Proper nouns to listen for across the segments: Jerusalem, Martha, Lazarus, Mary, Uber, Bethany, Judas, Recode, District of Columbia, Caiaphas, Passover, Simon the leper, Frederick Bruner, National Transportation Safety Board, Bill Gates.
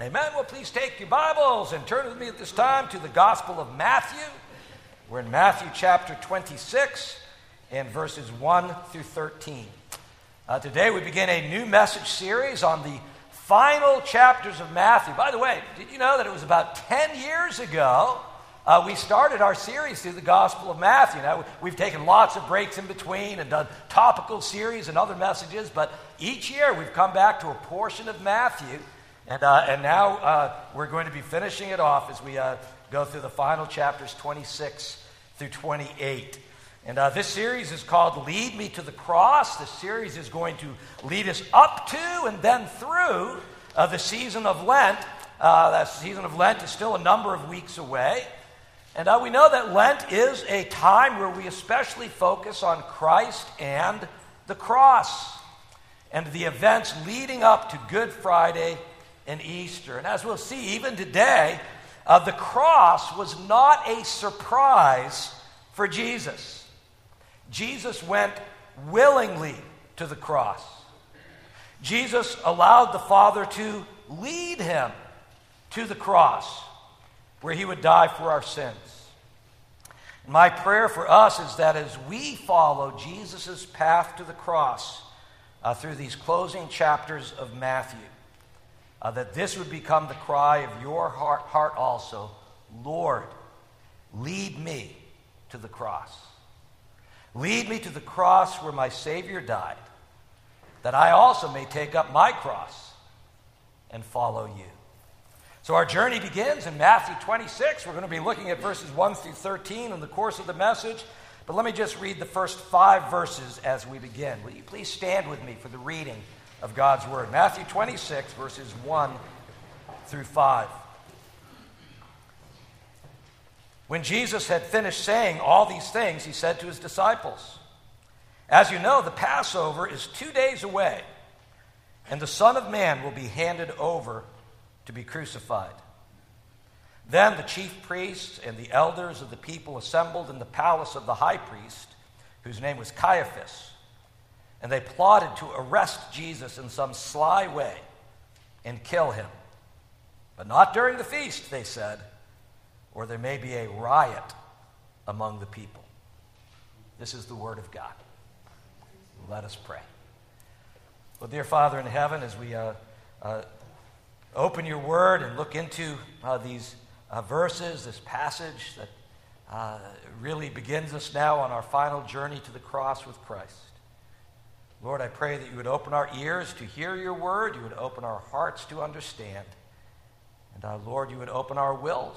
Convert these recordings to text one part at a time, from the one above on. Amen. Well, please take your Bibles and turn with me at this time to the Gospel of Matthew. We're in Matthew chapter 26 and verses 1 through 13. Today we begin a new message series on the final chapters of Matthew. By the way, did you know that it was about 10 years ago we started our series through the Gospel of Matthew? Now, we've taken lots of breaks in between and done topical series and other messages, but each year we've come back to a portion of Matthew. And now we're going to be finishing it off as we go through the final chapters 26 through 28. And this series is called Lead Me to the Cross. This series is going to lead us up to and then through the season of Lent. That season of Lent is still a number of weeks away. And we know that Lent is a time where we especially focus on Christ and the cross and the events leading up to Good Friday and Easter. And as we'll see, even today, the cross was not a surprise for Jesus. Jesus went willingly to the cross. Jesus allowed the Father to lead him to the cross, where he would die for our sins. My prayer for us is that as we follow Jesus' path to the cross through these closing chapters of Matthew, that this would become the cry of your heart also, Lord, lead me to the cross. Lead me to the cross where my Savior died, that I also may take up my cross and follow you. So our journey begins in Matthew 26. We're going to be looking at verses 1 through 13 in the course of the message, but let me just read the first 5 verses as we begin. Will you please stand with me for the reading of God's word? Matthew 26, verses 1 through 5. When Jesus had finished saying all these things, he said to his disciples, "As you know, the Passover is 2 days away, and the Son of Man will be handed over to be crucified." Then the chief priests and the elders of the people assembled in the palace of the high priest, whose name was Caiaphas, and they plotted to arrest Jesus in some sly way and kill him. "But not during the feast," they said, "or there may be a riot among the people." This is the word of God. Let us pray. Well, dear Father in heaven, as we open your word and look into these verses, this passage that really begins us now on our final journey to the cross with Christ, Lord, I pray that you would open our ears to hear your word, you would open our hearts to understand, and Lord, you would open our wills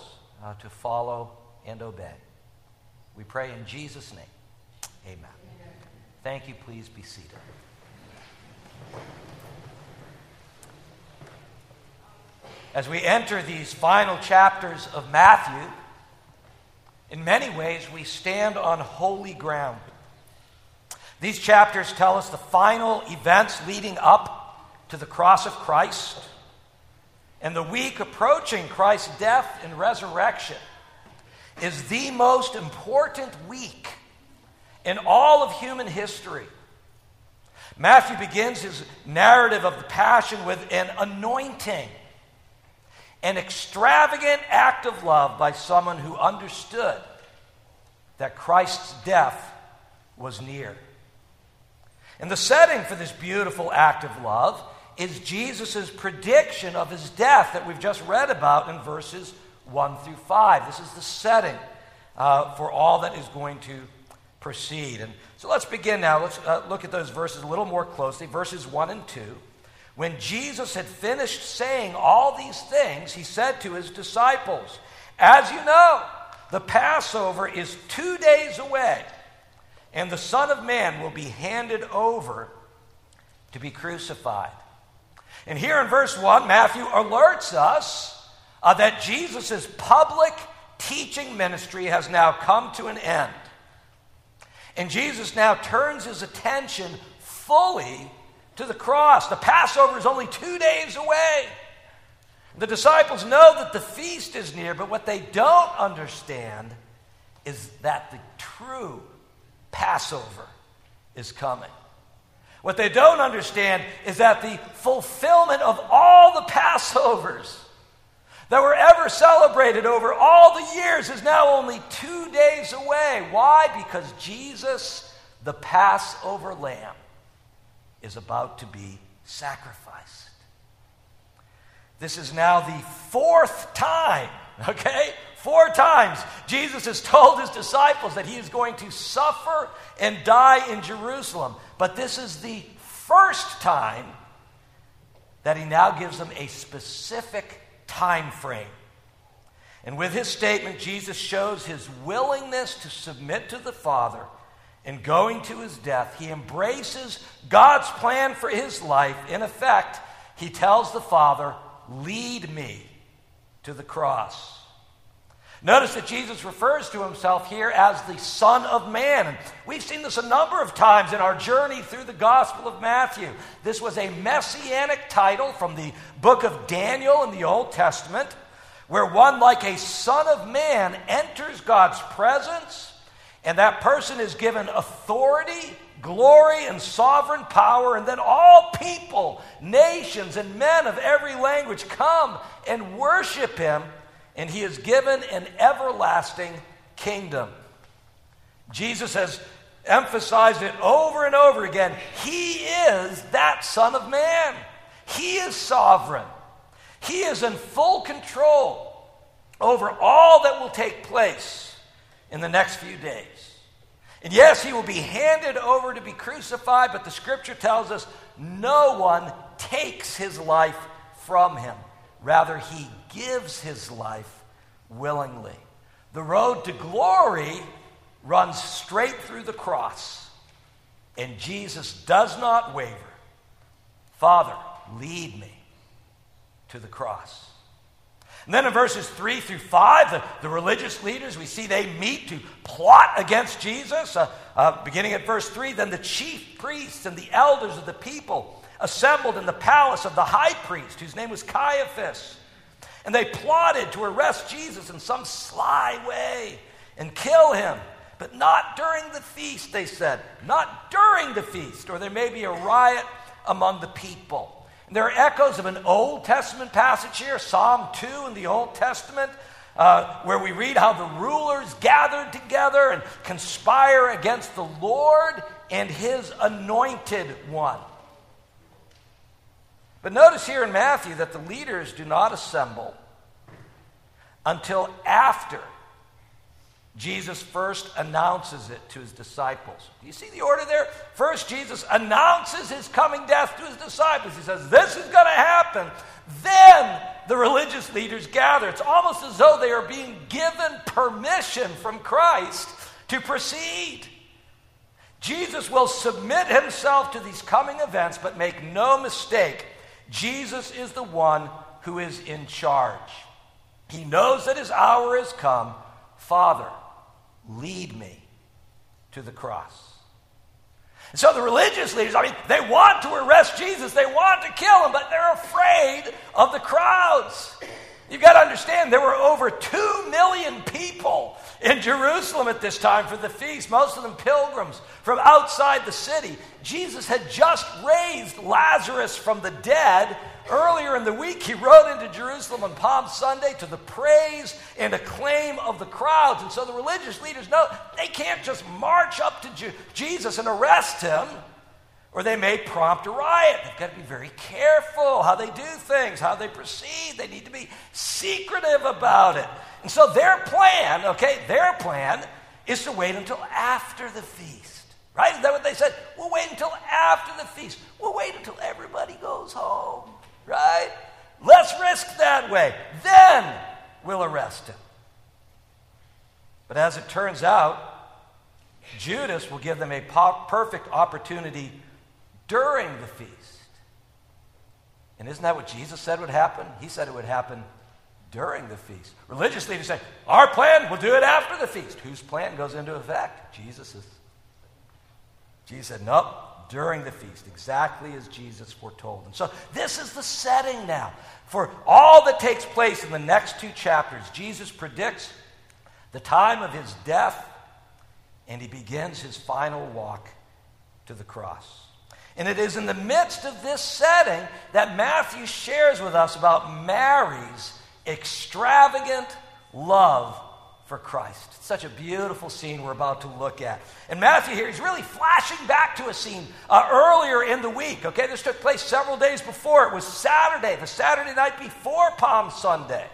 to follow and obey. We pray in Jesus' name, amen. Thank you. Please be seated. As we enter these final chapters of Matthew, in many ways we stand on holy ground. These chapters tell us the final events leading up to the cross of Christ and the week approaching Christ's death and resurrection is the most important week in all of human history. Matthew begins his narrative of the passion with an anointing, an extravagant act of love by someone who understood that Christ's death was near. And the setting for this beautiful act of love is Jesus' prediction of his death that we've just read about in verses 1 through 5. This is the setting for all that is going to proceed. And so let's begin now. Let's look at those verses a little more closely, verses 1 and 2. When Jesus had finished saying all these things, he said to his disciples, "As you know, the Passover is 2 days away, and the Son of Man will be handed over to be crucified." And here in verse 1, Matthew alerts us that Jesus' public teaching ministry has now come to an end. And Jesus now turns his attention fully to the cross. The Passover is only 2 days away. The disciples know that the feast is near, but what they don't understand is that the true Passover is coming. What they don't understand is that the fulfillment of all the Passovers that were ever celebrated over all the years is now only 2 days away. Why? Because Jesus, the Passover lamb, is about to be sacrificed. This is now the fourth time, okay? 4 times Jesus has told his disciples that he is going to suffer and die in Jerusalem. But this is the first time that he now gives them a specific time frame. And with his statement, Jesus shows his willingness to submit to the Father. In going to his death, he embraces God's plan for his life. In effect, he tells the Father, "Lead me to the cross." Notice that Jesus refers to himself here as the Son of Man. And we've seen this a number of times in our journey through the Gospel of Matthew. This was a messianic title from the book of Daniel in the Old Testament, where one like a Son of Man enters God's presence, and that person is given authority, glory, and sovereign power, and then all people, nations, and men of every language come and worship him, and he is given an everlasting kingdom. Jesus has emphasized it over and over again. He is that Son of Man. He is sovereign. He is in full control over all that will take place in the next few days. And yes, he will be handed over to be crucified, but the scripture tells us no one takes his life from him. Rather, he gives his life willingly. The road to glory runs straight through the cross, and Jesus does not waver. Father, lead me to the cross. And then in verses 3-5, the religious leaders, we see they meet to plot against Jesus. Beginning at verse 3, then the chief priests and the elders of the people assembled in the palace of the high priest, whose name was Caiaphas. And they plotted to arrest Jesus in some sly way and kill him. But not during the feast, they said. Not during the feast, or there may be a riot among the people. And there are echoes of an Old Testament passage here, Psalm 2 in the Old Testament, where we read how the rulers gathered together and conspire against the Lord and his anointed one. But notice here in Matthew that the leaders do not assemble until after Jesus first announces it to his disciples. Do you see the order there? First, Jesus announces his coming death to his disciples. He says, this is going to happen. Then the religious leaders gather. It's almost as though they are being given permission from Christ to proceed. Jesus will submit himself to these coming events, but make no mistake, Jesus is the one who is in charge. He knows that his hour has come. Father, lead me to the cross. And so the religious leaders, they want to arrest Jesus. They want to kill him, but they're afraid of the crowds. You've got to understand, there were over 2 million people in Jerusalem at this time for the feast, most of them pilgrims from outside the city. Jesus had just raised Lazarus from the dead. Earlier in the week, he rode into Jerusalem on Palm Sunday to the praise and acclaim of the crowds. And so the religious leaders know they can't just march up to Jesus and arrest him, or they may prompt a riot. They've got to be very careful how they do things, how they proceed. They need to be secretive about it. And so their plan is to wait until after the feast, right? Is that what they said? We'll wait until after the feast. We'll wait until everybody goes home, right? Less risk that way. Then we'll arrest him. But as it turns out, Judas will give them a perfect opportunity during the feast. And isn't that what Jesus said would happen? He said it would happen during the feast. Religious leaders say, our plan, we'll do it after the feast. Whose plan goes into effect? Jesus's. Jesus said, nope, during the feast, exactly as Jesus foretold. And so this is the setting now for all that takes place in the next 2 chapters. Jesus predicts the time of his death, and he begins his final walk to the cross. And it is in the midst of this setting that Matthew shares with us about Mary's extravagant love for Christ. It's such a beautiful scene we're about to look at. And Matthew here, he's really flashing back to a scene earlier in the week. Okay, this took place several days before. It was Saturday, the Saturday night before Palm Sunday.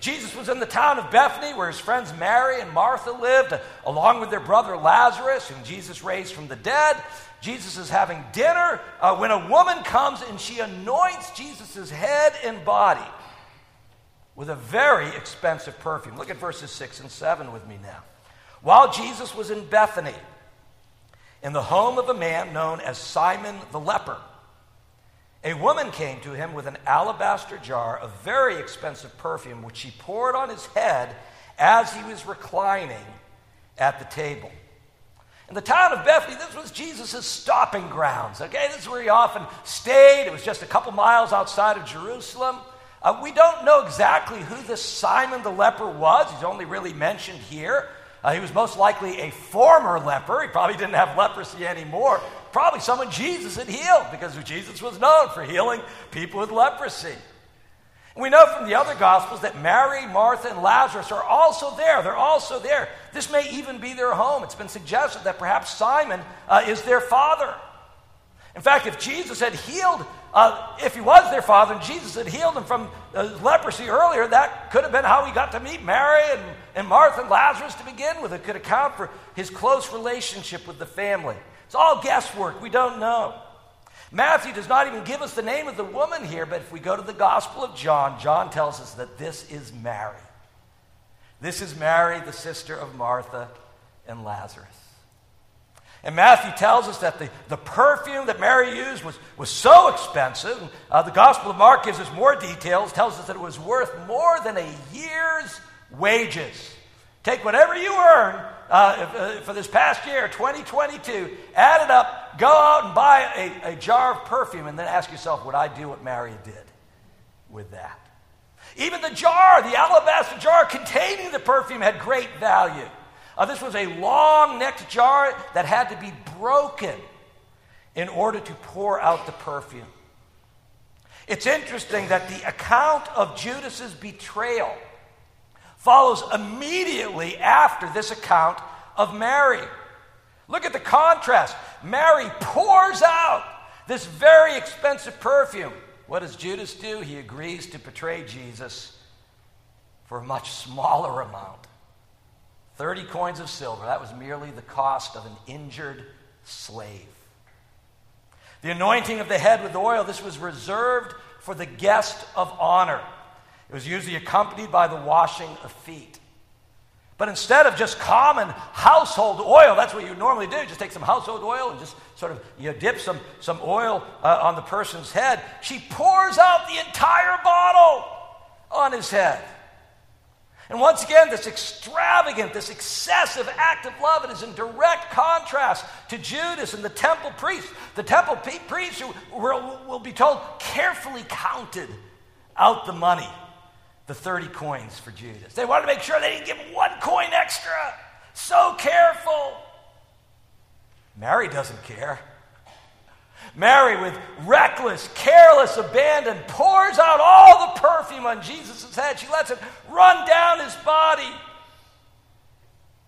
Jesus was in the town of Bethany where his friends Mary and Martha lived, along with their brother Lazarus, whom Jesus raised from the dead. Jesus is having dinner when a woman comes and she anoints Jesus' head and body with a very expensive perfume. Look at verses 6 and 7 with me now. While Jesus was in Bethany, in the home of a man known as Simon the leper, a woman came to him with an alabaster jar of very expensive perfume, which she poured on his head as he was reclining at the table. In the town of Bethany, this was Jesus' stopping grounds. Okay, this is where he often stayed. It was just a couple miles outside of Jerusalem. We don't know exactly who this Simon the leper was. He's only really mentioned here. He was most likely a former leper. He probably didn't have leprosy anymore. Probably someone Jesus had healed, because Jesus was known for healing people with leprosy. We know from the other Gospels that Mary, Martha, and Lazarus are also there. They're also there. This may even be their home. It's been suggested that perhaps Simon is their father. In fact, if Jesus had healed, if he was their father, and Jesus had healed him from leprosy earlier, that could have been how he got to meet Mary and Martha and Lazarus to begin with. It could account for his close relationship with the family. It's all guesswork. We don't know. Matthew does not even give us the name of the woman here, but if we go to the Gospel of John, John tells us that this is Mary. This is Mary, the sister of Martha and Lazarus. And Matthew tells us that the perfume that Mary used was so expensive. The Gospel of Mark gives us more details, tells us that it was worth more than a year's wages. Take whatever you earn for this past year, 2022, add it up, go out and buy a jar of perfume, and then ask yourself, would I do what Mary did with that? Even the jar, the alabaster jar containing the perfume, had great value. This was a long-necked jar that had to be broken in order to pour out the perfume. It's interesting that the account of Judas's betrayal follows immediately after this account of Mary. Look at the contrast. Mary pours out this very expensive perfume. What does Judas do? He agrees to betray Jesus for a much smaller amount. 30 coins of silver. That was merely the cost of an injured slave. The anointing of the head with oil, this was reserved for the guest of honor. It was usually accompanied by the washing of feet. But instead of just common household oil, that's what you normally do, just take some household oil and just sort of dip some oil on the person's head. She pours out the entire bottle on his head. And once again, this extravagant, this excessive act of love, it is in direct contrast to Judas and the temple priests. The temple priests will be told, carefully counted out the money, the 30 coins for Judas. They wanted to make sure they didn't give one coin extra. So careful. Mary doesn't care. Mary, with reckless, careless abandon, pours out all the perfume on Jesus' head. She lets it run down his body.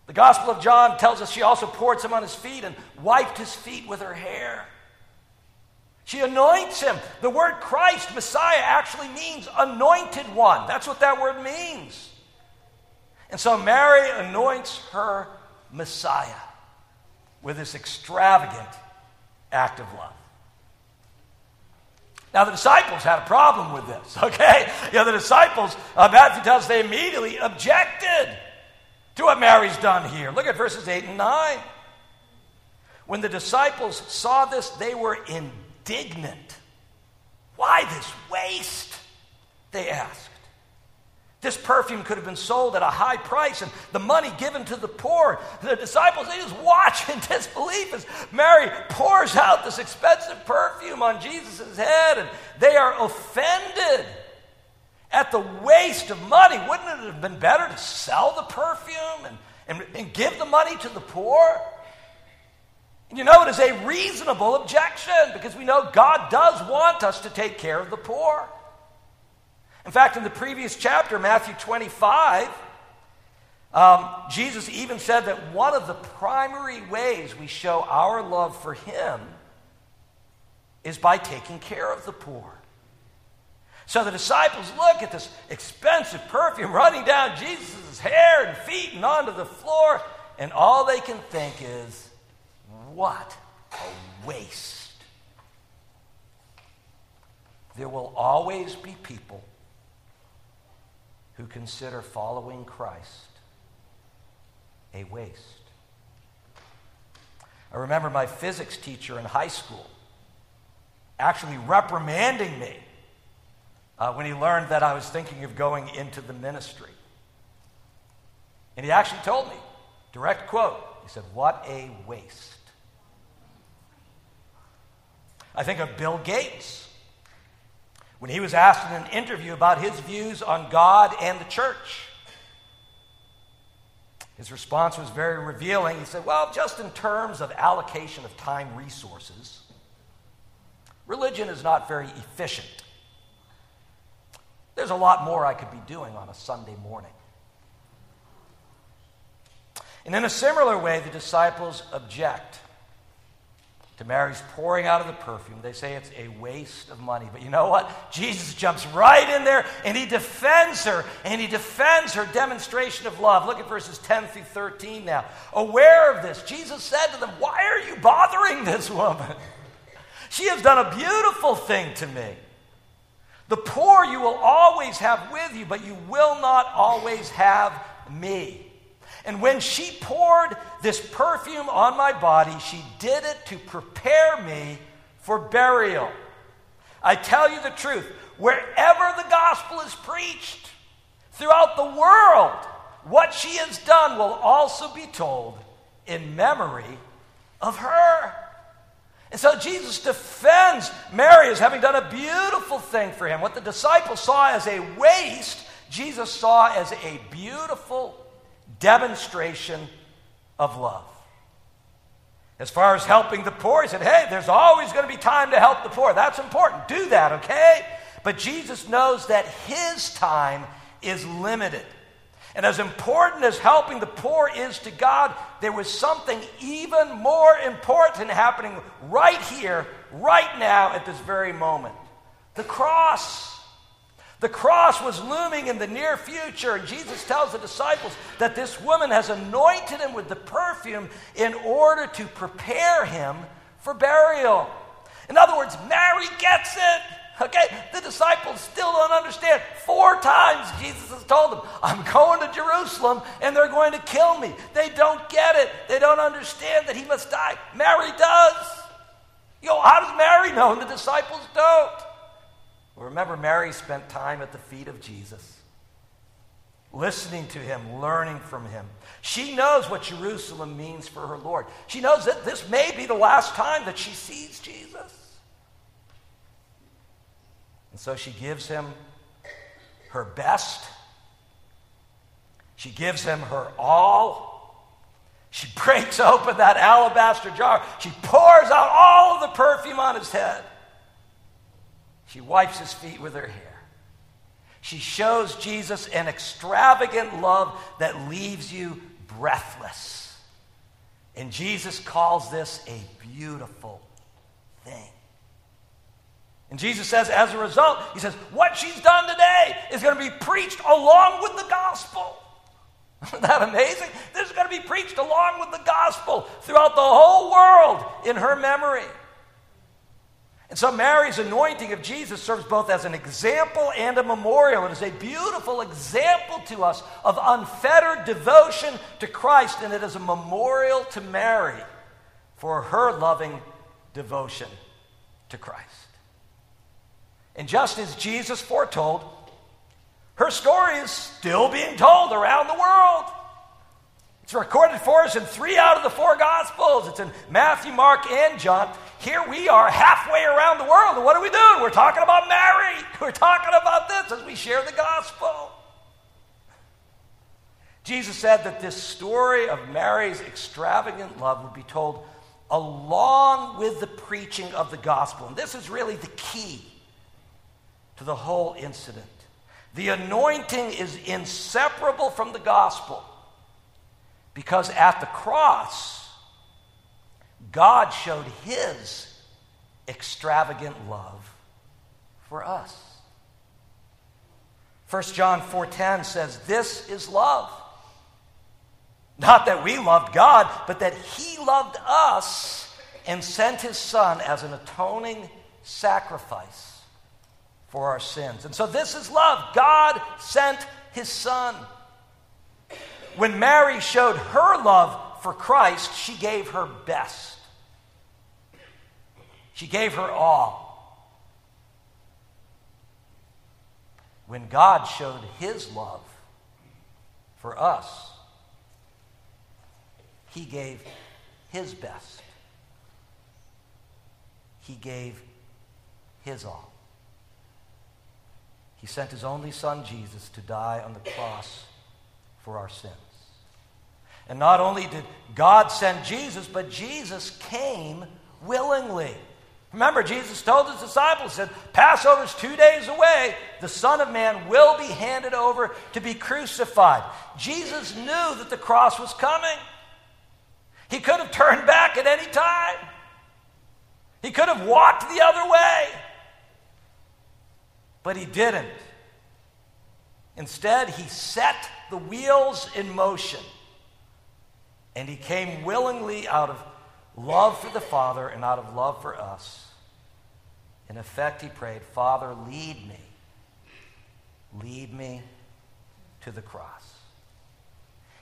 The Gospel of John tells us she also poured some on his feet and wiped his feet with her hair. She anoints him. The word Christ, Messiah, actually means anointed one. That's what that word means. And so Mary anoints her Messiah with this extravagant act of love. Now, the disciples had a problem with this, okay? The disciples, Matthew tells us, they immediately objected to what Mary's done here. Look at verses 8 and 9. When the disciples saw this, they were indignant. Why this waste? They asked. This perfume could have been sold at a high price and the money given to the poor. The disciples, they just watch in disbelief as Mary pours out this expensive perfume on Jesus' head, and they are offended at the waste of money. Wouldn't it have been better to sell the perfume and give the money to the poor? It is a reasonable objection, because we know God does want us to take care of the poor. In fact, in the previous chapter, Matthew 25, Jesus even said that one of the primary ways we show our love for him is by taking care of the poor. So the disciples look at this expensive perfume running down Jesus' hair and feet and onto the floor, and all they can think is, what a waste. There will always be people who consider following Christ a waste. I remember my physics teacher in high school actually reprimanding me when he learned that I was thinking of going into the ministry. And he actually told me, direct quote, he said, "What a waste." I think of Bill Gates when he was asked in an interview about his views on God and the church. His response was very revealing. He said, "Well, just in terms of allocation of time resources, religion is not very efficient. There's a lot more I could be doing on a Sunday morning." And in a similar way, the disciples object to Mary's pouring out of the perfume. They say it's a waste of money. But you know what? Jesus jumps right in there, and he defends her, demonstration of love. Look at verses 10 through 13 now. Aware of this, Jesus said to them, "Why are you bothering this woman? She has done a beautiful thing to me. The poor you will always have with you, but you will not always have me. And when she poured this perfume on my body, she did it to prepare me for burial. I tell you the truth, wherever the gospel is preached throughout the world, what she has done will also be told in memory of her." And so Jesus defends Mary as having done a beautiful thing for him. What the disciples saw as a waste, Jesus saw as a beautiful demonstration of love. As far as helping the poor, he said, hey, there's always going to be time to help the poor. That's important. Do that, okay? But Jesus knows that his time is limited. And as important as helping the poor is to God, there was something even more important happening right here, right now, at this very moment. The cross. The cross was looming in the near future. And Jesus tells the disciples that this woman has anointed him with the perfume in order to prepare him for burial. In other words, Mary gets it. Okay, the disciples still don't understand. 4 times Jesus has told them, I'm going to Jerusalem and they're going to kill me. They don't get it. They don't understand that he must die. Mary does. How does Mary know and the disciples don't? Well, remember, Mary spent time at the feet of Jesus, listening to him, learning from him. She knows what Jerusalem means for her Lord. She knows that this may be the last time that she sees Jesus. And so she gives him her best. She gives him her all. She breaks open that alabaster jar. She pours out all of the perfume on his head. She wipes his feet with her hair. She shows Jesus an extravagant love that leaves you breathless. And Jesus calls this a beautiful thing. And Jesus says, as a result, he says, what she's done today is going to be preached along with the gospel. Isn't that amazing? This is going to be preached along with the gospel throughout the whole world in her memory. And so Mary's anointing of Jesus serves both as an example and a memorial. It is a beautiful example to us of unfettered devotion to Christ, and it is a memorial to Mary for her loving devotion to Christ. And just as Jesus foretold, her story is still being told around the world. It's recorded for us in 3 out of the 4 Gospels. It's in Matthew, Mark, and John. Here we are halfway around the world. And what do we do? We're talking about Mary. We're talking about this as we share the gospel. Jesus said that this story of Mary's extravagant love would be told along with the preaching of the gospel. And this is really the key to the whole incident. The anointing is inseparable from the gospel because at the cross, God showed his extravagant love for us. 1 John 4:10 says, this is love. Not that we loved God, but that he loved us and sent his son as an atoning sacrifice for our sins. And so this is love. God sent his son. When Mary showed her love for Christ, she gave her best. She gave her all. When God showed his love for us, he gave his best. He gave his all. He sent his only son, Jesus, to die on the cross for our sins. And not only did God send Jesus, but Jesus came willingly. Remember, Jesus told his disciples, said, Passover's 2 days away. The Son of Man will be handed over to be crucified. Jesus knew that the cross was coming. He could have turned back at any time. He could have walked the other way. But he didn't. Instead, he set the wheels in motion. And he came willingly out of love for the Father and out of love for us. In effect, he prayed, Father, lead me. Lead me to the cross.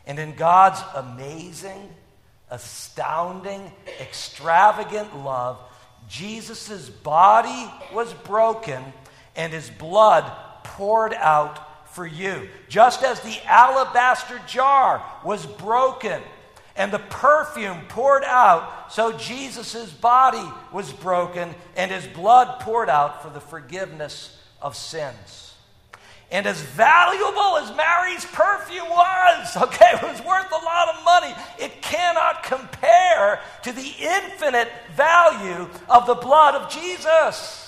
And in God's amazing, astounding, extravagant love, Jesus' body was broken and his blood poured out for you. Just as the alabaster jar was broken and the perfume poured out, so Jesus' body was broken and his blood poured out for the forgiveness of sins. And as valuable as Mary's perfume was, okay, it was worth a lot of money, it cannot compare to the infinite value of the blood of Jesus.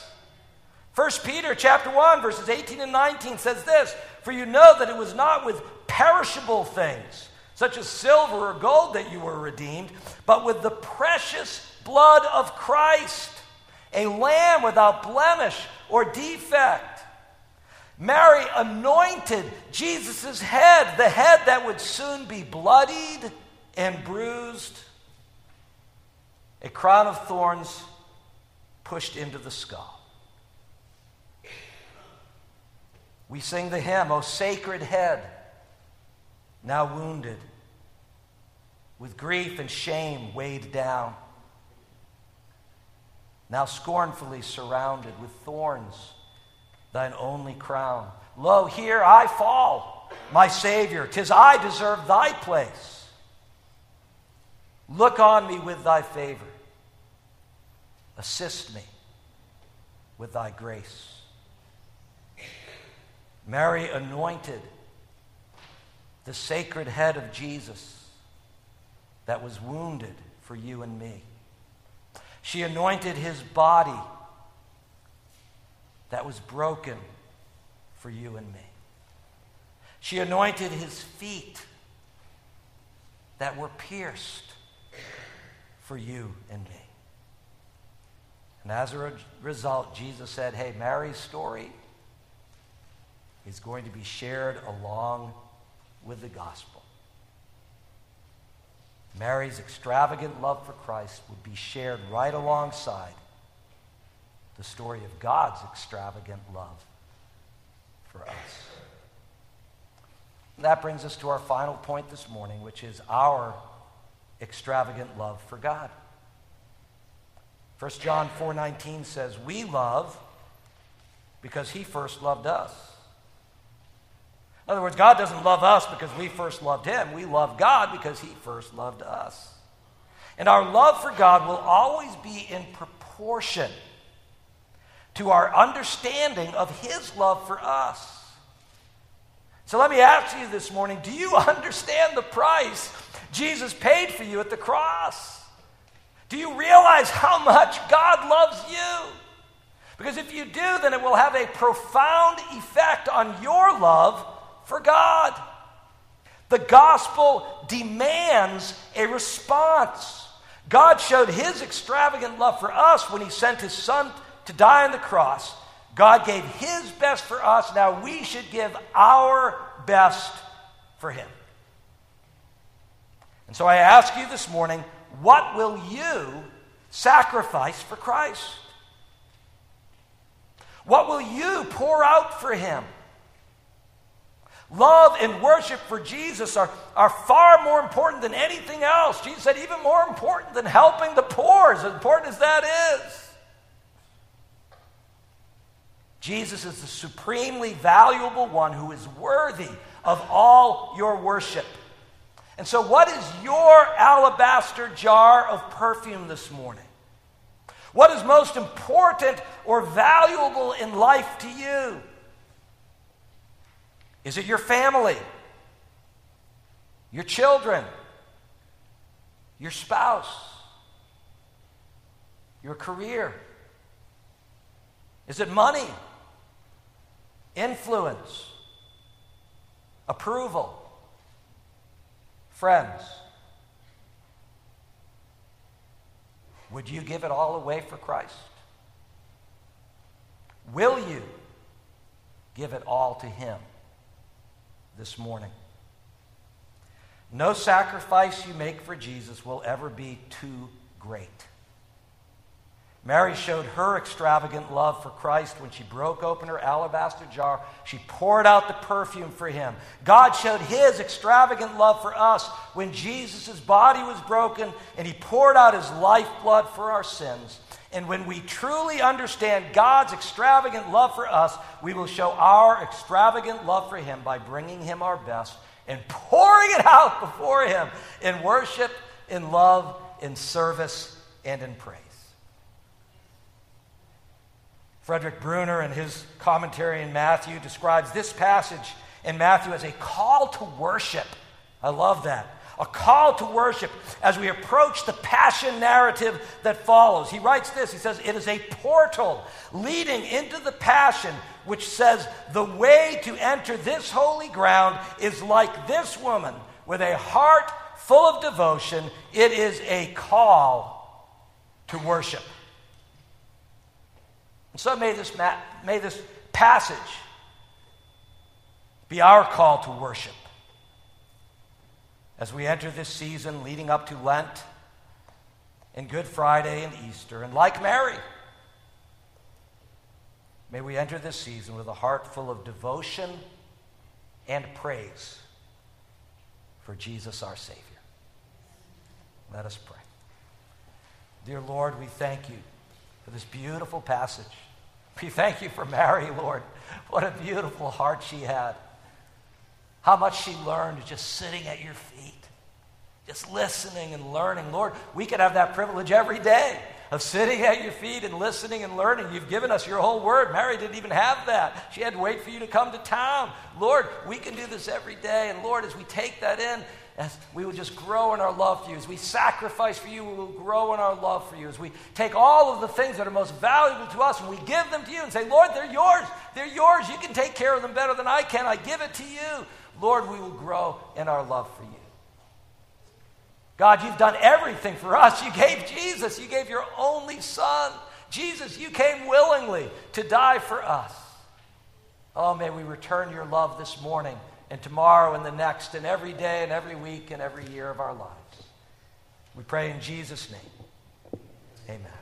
1 Peter chapter 1, verses 18 and 19 says this, for you know that it was not with perishable things, such as silver or gold that you were redeemed, but with the precious blood of Christ, a lamb without blemish or defect. Mary anointed Jesus' head, the head that would soon be bloodied and bruised, a crown of thorns pushed into the skull. We sing the hymn, O sacred head, now wounded, with grief and shame weighed down, now scornfully surrounded with thorns, thine only crown. Lo, here I fall, my Savior, 'tis I deserve thy place. Look on me with thy favor. Assist me with thy grace. Mary anointed the sacred head of Jesus that was wounded for you and me. She anointed his body that was broken for you and me. She anointed his feet that were pierced for you and me. And as a result, Jesus said, hey, Mary's story is going to be shared along with the gospel. Mary's extravagant love for Christ would be shared right alongside the story of God's extravagant love for us. And that brings us to our final point this morning, which is our extravagant love for God. 1 John 4:19 says, we love because he first loved us. In other words, God doesn't love us because we first loved him. We love God because he first loved us. And our love for God will always be in proportion to our understanding of his love for us. So let me ask you this morning, do you understand the price Jesus paid for you at the cross? Do you realize how much God loves you? Because if you do, then it will have a profound effect on your love for God. The gospel demands a response. God showed his extravagant love for us when he sent his son to die on the cross. God gave his best for us. Now we should give our best for him. And so I ask you this morning, what will you sacrifice for Christ? What will you pour out for him? Love and worship for Jesus are far more important than anything else. Jesus said even more important than helping the poor, as important as that is. Jesus is the supremely valuable one who is worthy of all your worship. And so what is your alabaster jar of perfume this morning? What is most important or valuable in life to you? Is it your family, your children, your spouse, your career? Is it money, influence, approval, friends? Would you give it all away for Christ? Will you give it all to him this morning? No sacrifice you make for Jesus will ever be too great. Mary showed her extravagant love for Christ when she broke open her alabaster jar. She poured out the perfume for him. God showed his extravagant love for us when Jesus' body was broken and he poured out his lifeblood for our sins. And when we truly understand God's extravagant love for us, we will show our extravagant love for him by bringing him our best and pouring it out before him in worship, in love, in service, and in praise. Frederick Bruner, in his commentary in Matthew, describes this passage in Matthew as a call to worship. I love that. A call to worship as we approach the passion narrative that follows. He writes this, he says, it is a portal leading into the passion, which says the way to enter this holy ground is like this woman with a heart full of devotion. It is a call to worship. And so may this passage be our call to worship as we enter this season leading up to Lent and Good Friday and Easter. And like Mary, may we enter this season with a heart full of devotion and praise for Jesus our Savior. Let us pray. Dear Lord, we thank you for this beautiful passage. We thank you for Mary, Lord. What a beautiful heart she had. How much she learned just sitting at your feet, just listening and learning. Lord, we could have that privilege every day of sitting at your feet and listening and learning. You've given us your whole word. Mary didn't even have that. She had to wait for you to come to town. Lord, we can do this every day. And Lord, as we take that in, as we will just grow in our love for you. As we sacrifice for you, we will grow in our love for you. As we take all of the things that are most valuable to us and we give them to you and say, Lord, they're yours. They're yours. You can take care of them better than I can. I give it to you. Lord, we will grow in our love for you. God, you've done everything for us. You gave Jesus. You gave your only son. Jesus, you came willingly to die for us. Oh, may we return your love this morning and tomorrow and the next and every day and every week and every year of our lives. We pray in Jesus' name. Amen.